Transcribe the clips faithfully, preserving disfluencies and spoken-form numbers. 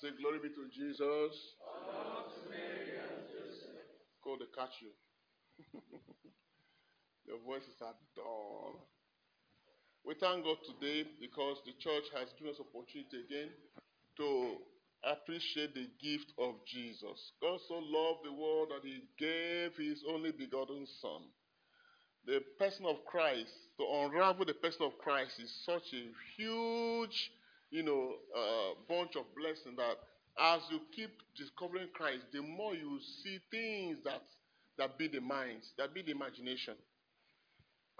say, glory be to Jesus. Lord, Mary and Joseph. Call the catch you. Your voices are dull. We thank God today because the church has given us opportunity again to appreciate the gift of Jesus. God so loved the world that he gave his only begotten Son. The person of Christ, to unravel the person of Christ is such a huge, you know, uh, bunch of blessing that as you keep discovering Christ, the more you see things that, that be the minds, that be the imagination.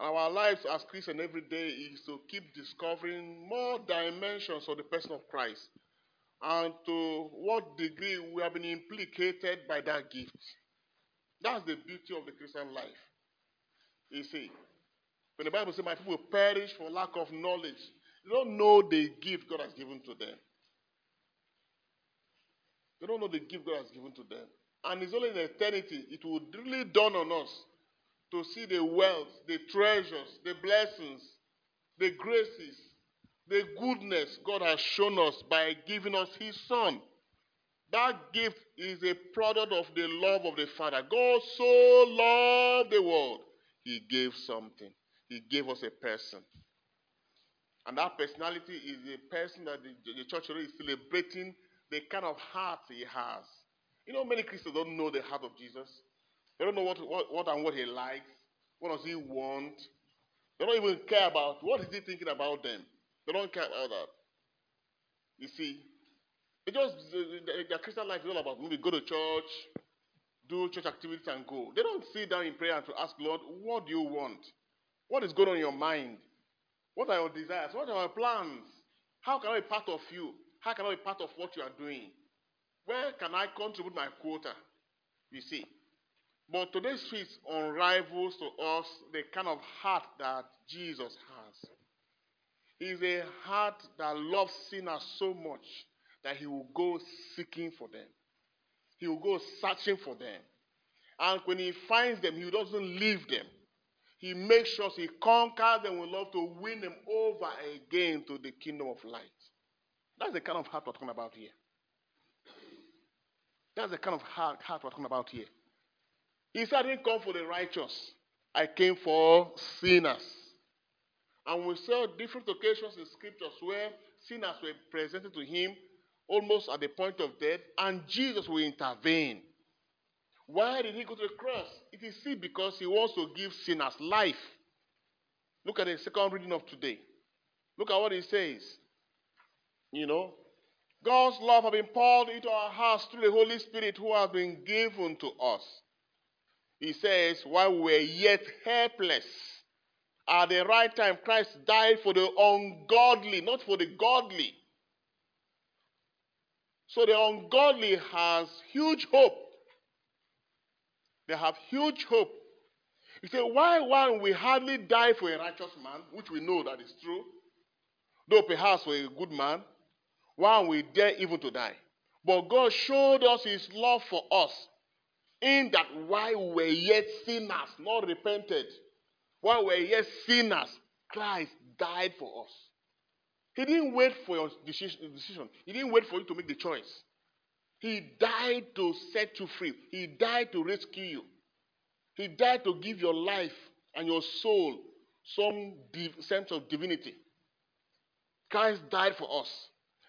Our lives as Christians every day is to keep discovering more dimensions of the person of Christ and to what degree we have been implicated by that gift. That's the beauty of the Christian life. You see, when the Bible says, my people will perish for lack of knowledge, they don't know the gift God has given to them. They don't know the gift God has given to them. And it's only in eternity it will really dawn on us to see the wealth, the treasures, the blessings, the graces, the goodness God has shown us by giving us his Son. That gift is a product of the love of the Father. God so loved the world. He gave something. He gave us a person. And that personality is the person that the, the church is celebrating the kind of heart he has. You know, many Christians don't know the heart of Jesus. They don't know what, what, what and what he likes. What does he want? They don't even care about what is he thinking about them. They don't care about that. You see, it just their Christian life is all about maybe go to church, do church activities and go. They don't sit down in prayer and to ask Lord, what do you want? What is going on in your mind? What are your desires? What are your plans? How can I be part of you? How can I be part of what you are doing? Where can I contribute my quota? You see. But today's feast unravels to us the kind of heart that Jesus has. He's a heart that loves sinners so much that he will go seeking for them. He will go searching for them. And when he finds them, he doesn't leave them. He makes sure he conquers them with love to win them over again to the kingdom of light. That's the kind of heart we're talking about here. That's the kind of heart, heart we're talking about here. He said, I didn't come for the righteous. I came for sinners. And we saw different occasions in scriptures where sinners were presented to him almost at the point of death, and Jesus will intervene. Why did he go to the cross? It is see because he wants to give sinners life. Look at the second reading of today. Look at what he says. You know, God's love has been poured into our hearts through the Holy Spirit who has been given to us. He says, while we were yet helpless, at the right time Christ died for the ungodly, not for the godly. So the ungodly has huge hope. They have huge hope. You say, why one will hardly die for a righteous man, which we know that is true, though perhaps for a good man, one will dare even to die. But God showed us his love for us in that while we were yet sinners, not repented, while we were yet sinners, Christ died for us. He didn't wait for your decision. He didn't wait for you to make the choice. He died to set you free. He died to rescue you. He died to give your life and your soul some div- sense of divinity. Christ died for us.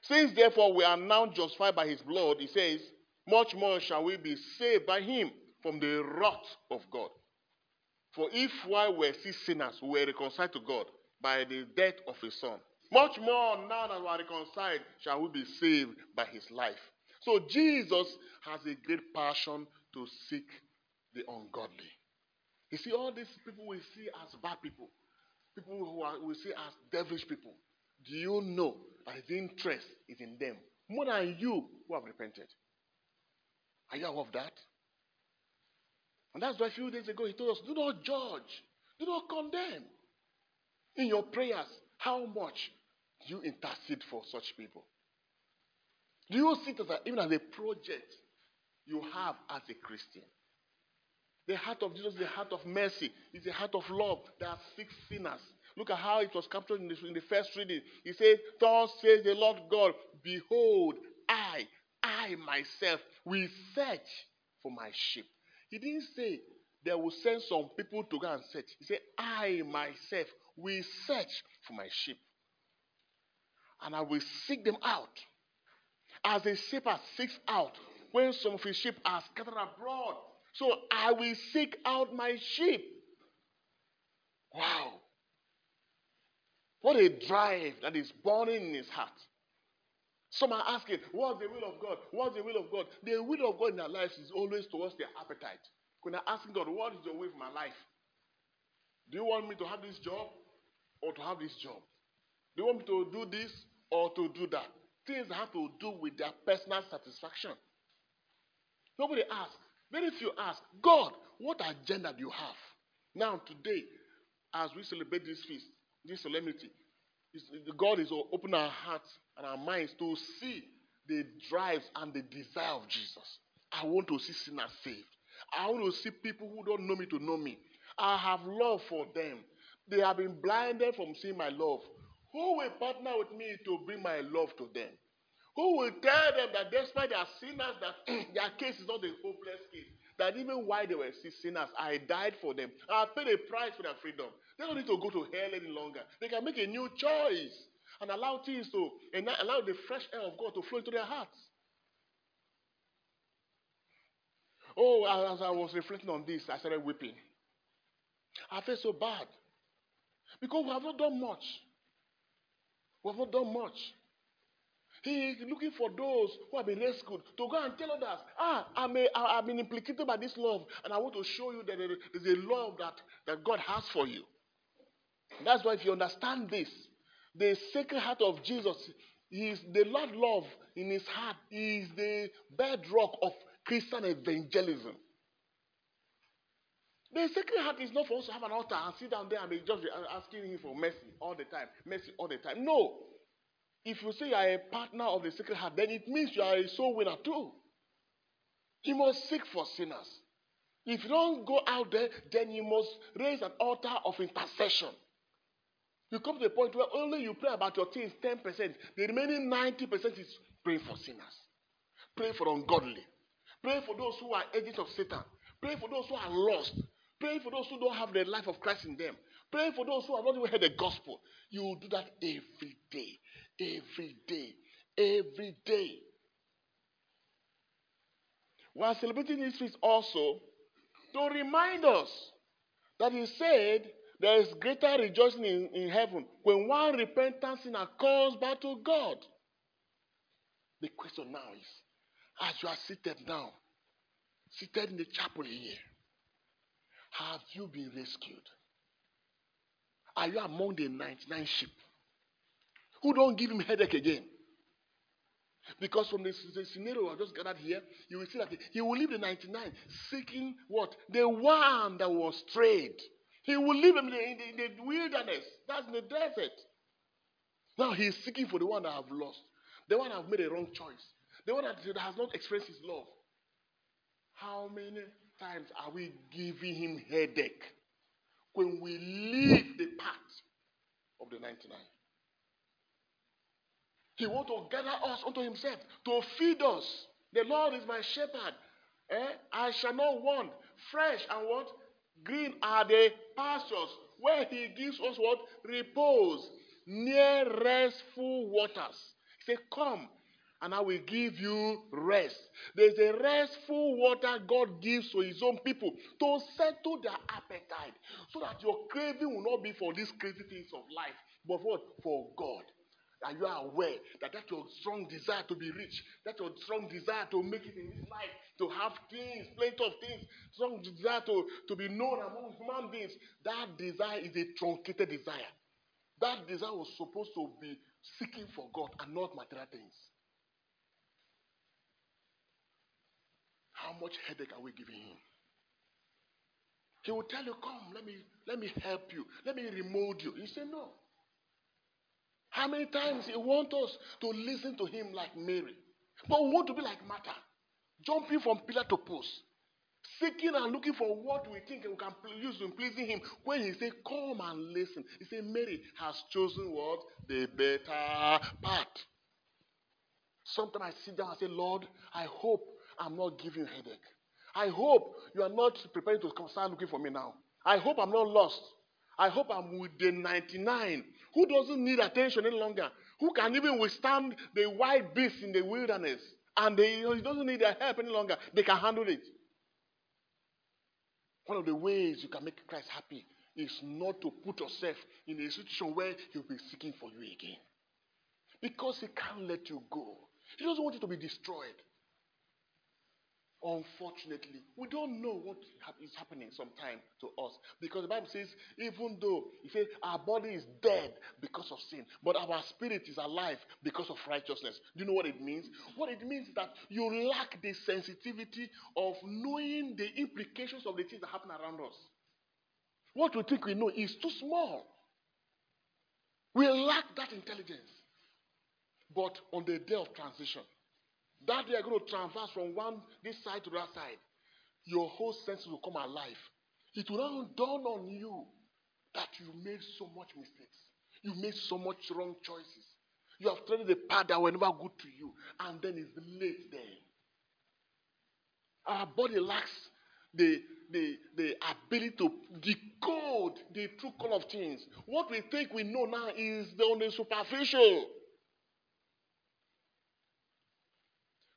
Since therefore we are now justified by his blood, he says, much more shall we be saved by him from the wrath of God. For if while we were still sinners, we were reconciled to God by the death of his Son, much more now that we are reconciled shall we be saved by his life. So Jesus has a great passion to seek the ungodly. You see, all these people we see as bad people, people who are, we see as devilish people. Do you know that his interest is in them more than you who have repented? Are you aware of that? And that's why a few days ago he told us, do not judge, do not condemn. In your prayers, how much do you intercede for such people? Do you see it as a, even as a project you have as a Christian? The heart of Jesus is the heart of mercy. It's the heart of love that seeks sinners. Look at how it was captured in the, in the first reading. He says, thus says the Lord God, behold, I, I myself will search for my sheep. He didn't say they will send some people to go and search. He said, I myself will search for my sheep. And I will seek them out. As a shepherd seeks out when some of his sheep are scattered abroad. So I will seek out my sheep. Wow. What a drive that is burning in his heart. Some are asking, what's the will of God? What's the will of God? The will of God in their lives is always towards their appetite. When they're asking God, what is your will for my life? Do you want me to have this job or to have this job? Do you want me to do this or to do that? Things have to do with their personal satisfaction. Nobody asks. Very few ask, God, what agenda do you have? Now, today, as we celebrate this feast, this solemnity, God is opening our hearts and our minds to see the drives and the desire of Jesus. I want to see sinners saved. I want to see people who don't know me to know me. I have love for them. They have been blinded from seeing my love. Who will partner with me to bring my love to them? Who will tell them that despite their sinners, that their case is not a hopeless case? That even while they were sinners, I died for them. I paid a price for their freedom. They don't need to go to hell any longer. They can make a new choice and allow things to, and allow the fresh air of God to flow into their hearts. Oh, as I was reflecting on this, I started weeping. I felt so bad. Because we have not done much. We have not done much. He is looking for those who have been rescued to go and tell others, ah, I'm a, I've been implicated by this love, and I want to show you that there is a love that, that God has for you. That's why if you understand this, the sacred heart of Jesus, is the Lord's love in his heart is the bedrock of Christian evangelism. The sacred heart is not for us to have an altar and sit down there and be just asking him for mercy all the time, mercy all the time. No. If you say you are a partner of the sacred heart, then it means you are a soul winner too. You must seek for sinners. If you don't go out there, then you must raise an altar of intercession. You come to the point where only you pray about your things ten percent. The remaining ninety percent is praying for sinners. Pray for ungodly. Pray for those who are agents of Satan. Pray for those who are lost. Pray for those who don't have the life of Christ in them. Pray for those who have not even heard the gospel. You do that every day. Every day. Every day. We are celebrating this feast also to remind us that he said there is greater rejoicing in, in heaven when one repentant sinner comes back to God. The question now is, as you are seated now, seated in the chapel here, have you been rescued? Are you among the ninety-nine sheep who don't give him headache again? Because from the scenario I just gathered here, you will see that he will leave the ninety-nine seeking what? The one that was strayed. He will leave him in the, in the, in the wilderness. That's in the desert. Now he is seeking for the one that have lost, the one that have made a wrong choice, the one that has not expressed his love. How many times are we giving him headache when we leave the path of the ninety-nine? He wants to gather us unto himself, to feed us. The Lord is my shepherd. Eh? I shall not want. Fresh and what? Green are the pastures, where he gives us what? Repose. Near restful waters. He said, come, and I will give you rest. There's a restful water God gives to his own people to settle their appetite so that your craving will not be for these crazy things of life, but for, for God. That you are aware that that's your strong desire to be rich, that's your strong desire to make it in this life, to have things, plenty of things, strong desire to, to be known among human beings. That desire is a truncated desire. That desire was supposed to be seeking for God and not material things. How much headache are we giving him? He will tell you, come, let me, let me help you. Let me remold you. You say no. How many times he wants us to listen to him like Mary? But we want to be like Martha, jumping from pillar to post, seeking and looking for what we think we can use in pleasing him. When he said, come and listen, he said, Mary has chosen what? The better part. Sometimes I sit down and say, Lord, I hope I'm not giving you a headache. I hope you are not preparing to start looking for me now. I hope I'm not lost. I hope I'm with the ninety-nine who doesn't need attention any longer, who can even withstand the wild beasts in the wilderness, and they it doesn't need their help any longer. They can handle it. One of the ways you can make Christ happy is not to put yourself in a situation where he'll be seeking for you again. Because he can't let you go. He doesn't want you to be destroyed. Unfortunately, we don't know what is happening sometimes to us. Because the Bible says, even though it says our body is dead because of sin, but our spirit is alive because of righteousness. Do you know what it means? What it means is that you lack the sensitivity of knowing the implications of the things that happen around us. What we think we know is too small. We lack that intelligence. But on the day of transition, that they are going to traverse from one this side to that side, your whole senses will come alive. It will now dawn on you that you made so much mistakes. You made so much wrong choices. You have treaded the path that were never good to you, and then it's late then. Our body lacks the, the, the ability to decode the true color of things. What we think we know now is only superficial.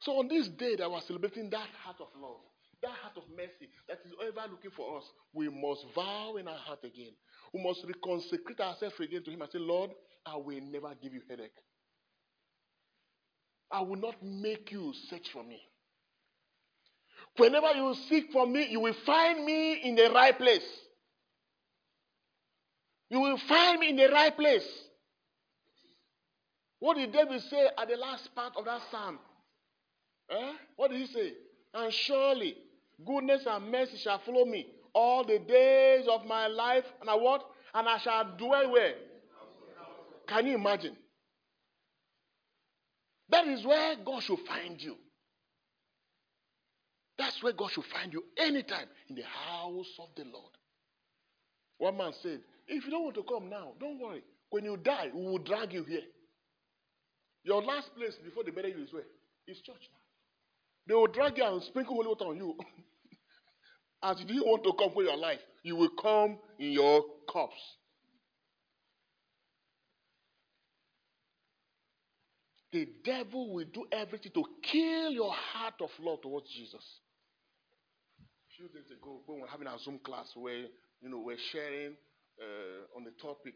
So on this day that we're celebrating that heart of love, that heart of mercy that is ever looking for us, we must vow in our heart again. We must reconsecrate ourselves again to him and say, Lord, I will never give you headache. I will not make you search for me. Whenever you seek for me, you will find me in the right place. You will find me in the right place. What did David say at the last part of that psalm? Eh? What did he say? And surely goodness and mercy shall follow me all the days of my life, and I what? And I shall dwell where? Can you imagine? That is where God should find you. That's where God should find you anytime, in the house of the Lord. One man said, if you don't want to come now, don't worry. When you die, we will drag you here. Your last place before they bury you is where? It's church now. They will drag you and sprinkle holy water on you. As if you want to come for your life, you will come in your cups. The devil will do everything to kill your heart of love towards Jesus. A few days ago, when we were having our Zoom class, where you know we're sharing uh, on the topic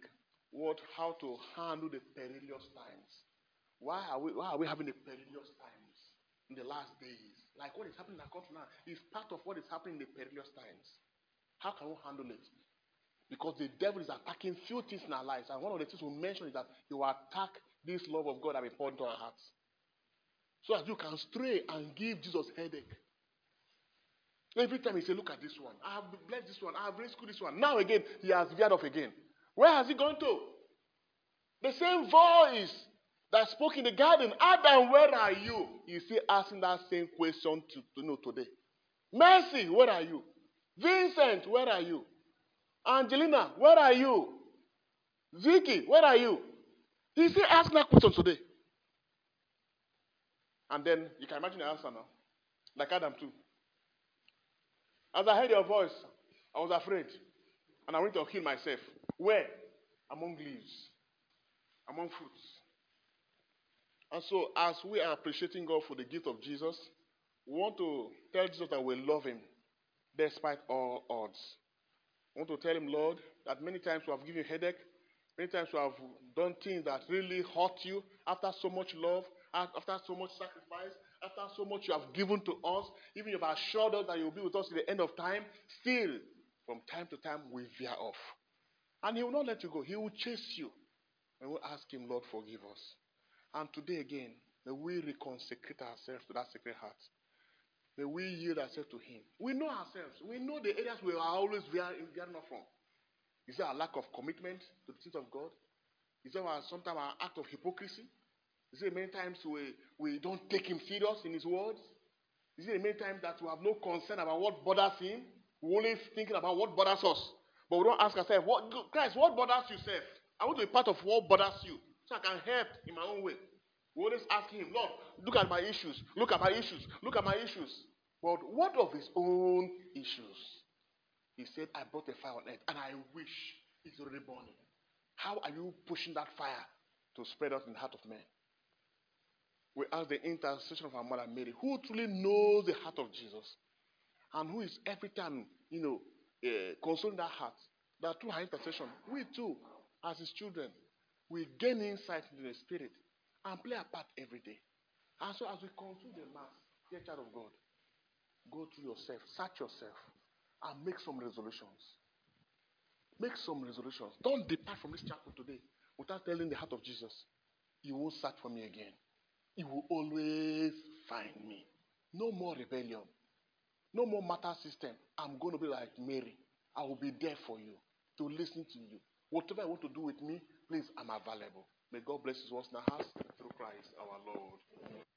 what how to handle the perilous times. Why are we why are we having the perilous time? In the last days, like what is happening in our country now is part of what is happening in the perilous times. How can we handle it? Because the devil is attacking few things in our lives, and one of the things we mention is that he will attack this love of God that we pour into our hearts, so that you can stray and give Jesus headache. Every time he say, "Look at this one. I have blessed this one. I have rescued this one." Now again, he has veered off again. Where has he gone to? The same voice that spoke in the garden, Adam, where are you? He's still asking that same question to, to know today. Mercy, where are you? Vincent, where are you? Angelina, where are you? Vicky, where are you? He's still asking that question today. And then you can imagine the answer now. Like Adam too. As I heard your voice, I was afraid. And I went to kill myself. Where? Among leaves. Among fruits. And so, as we are appreciating God for the gift of Jesus, we want to tell Jesus that we love him despite all odds. We want to tell him, Lord, that many times we have given you headache, many times we have done things that really hurt you after so much love, after so much sacrifice, after so much you have given to us, even if you have assured us that you will be with us to the end of time, still, from time to time, we veer off. And he will not let you go. He will chase you. And we'll ask him, Lord, forgive us. And today again, may we reconsecrate ourselves to that sacred heart. May we yield ourselves to him. We know ourselves. We know the areas we are always veering off from. Is there a lack of commitment to the things of God? Is there sometimes an act of hypocrisy? Is there many times we, we don't take him serious in his words? Is there many times that we have no concern about what bothers him? We're only thinking about what bothers us. But we don't ask ourselves, what, Christ, what bothers you, self? I want to be part of what bothers you, so I can help in my own way. We're always asking him, Lord, look at my issues, look at my issues, look at my issues. But what of his own issues? He said, I brought a fire on earth, and I wish it's already burning. How are you pushing that fire to spread out in the heart of men? We ask the intercession of our mother Mary, who truly knows the heart of Jesus, and who is every time, you know, uh, consoling that heart. That through her intercession, we too, as his children, we gain insight into the Spirit and play a part every day. And so as we conclude the Mass, dear child of God, go through yourself, search yourself, and make some resolutions. Make some resolutions. Don't depart from this chapter today without telling the heart of Jesus, you won't search for me again. You will always find me. No more rebellion. No more matter system. I'm going to be like Mary. I will be there for you, to listen to you. Whatever you want to do with me, please, I'm available. May God bless us once in our house through Christ our Lord. Amen.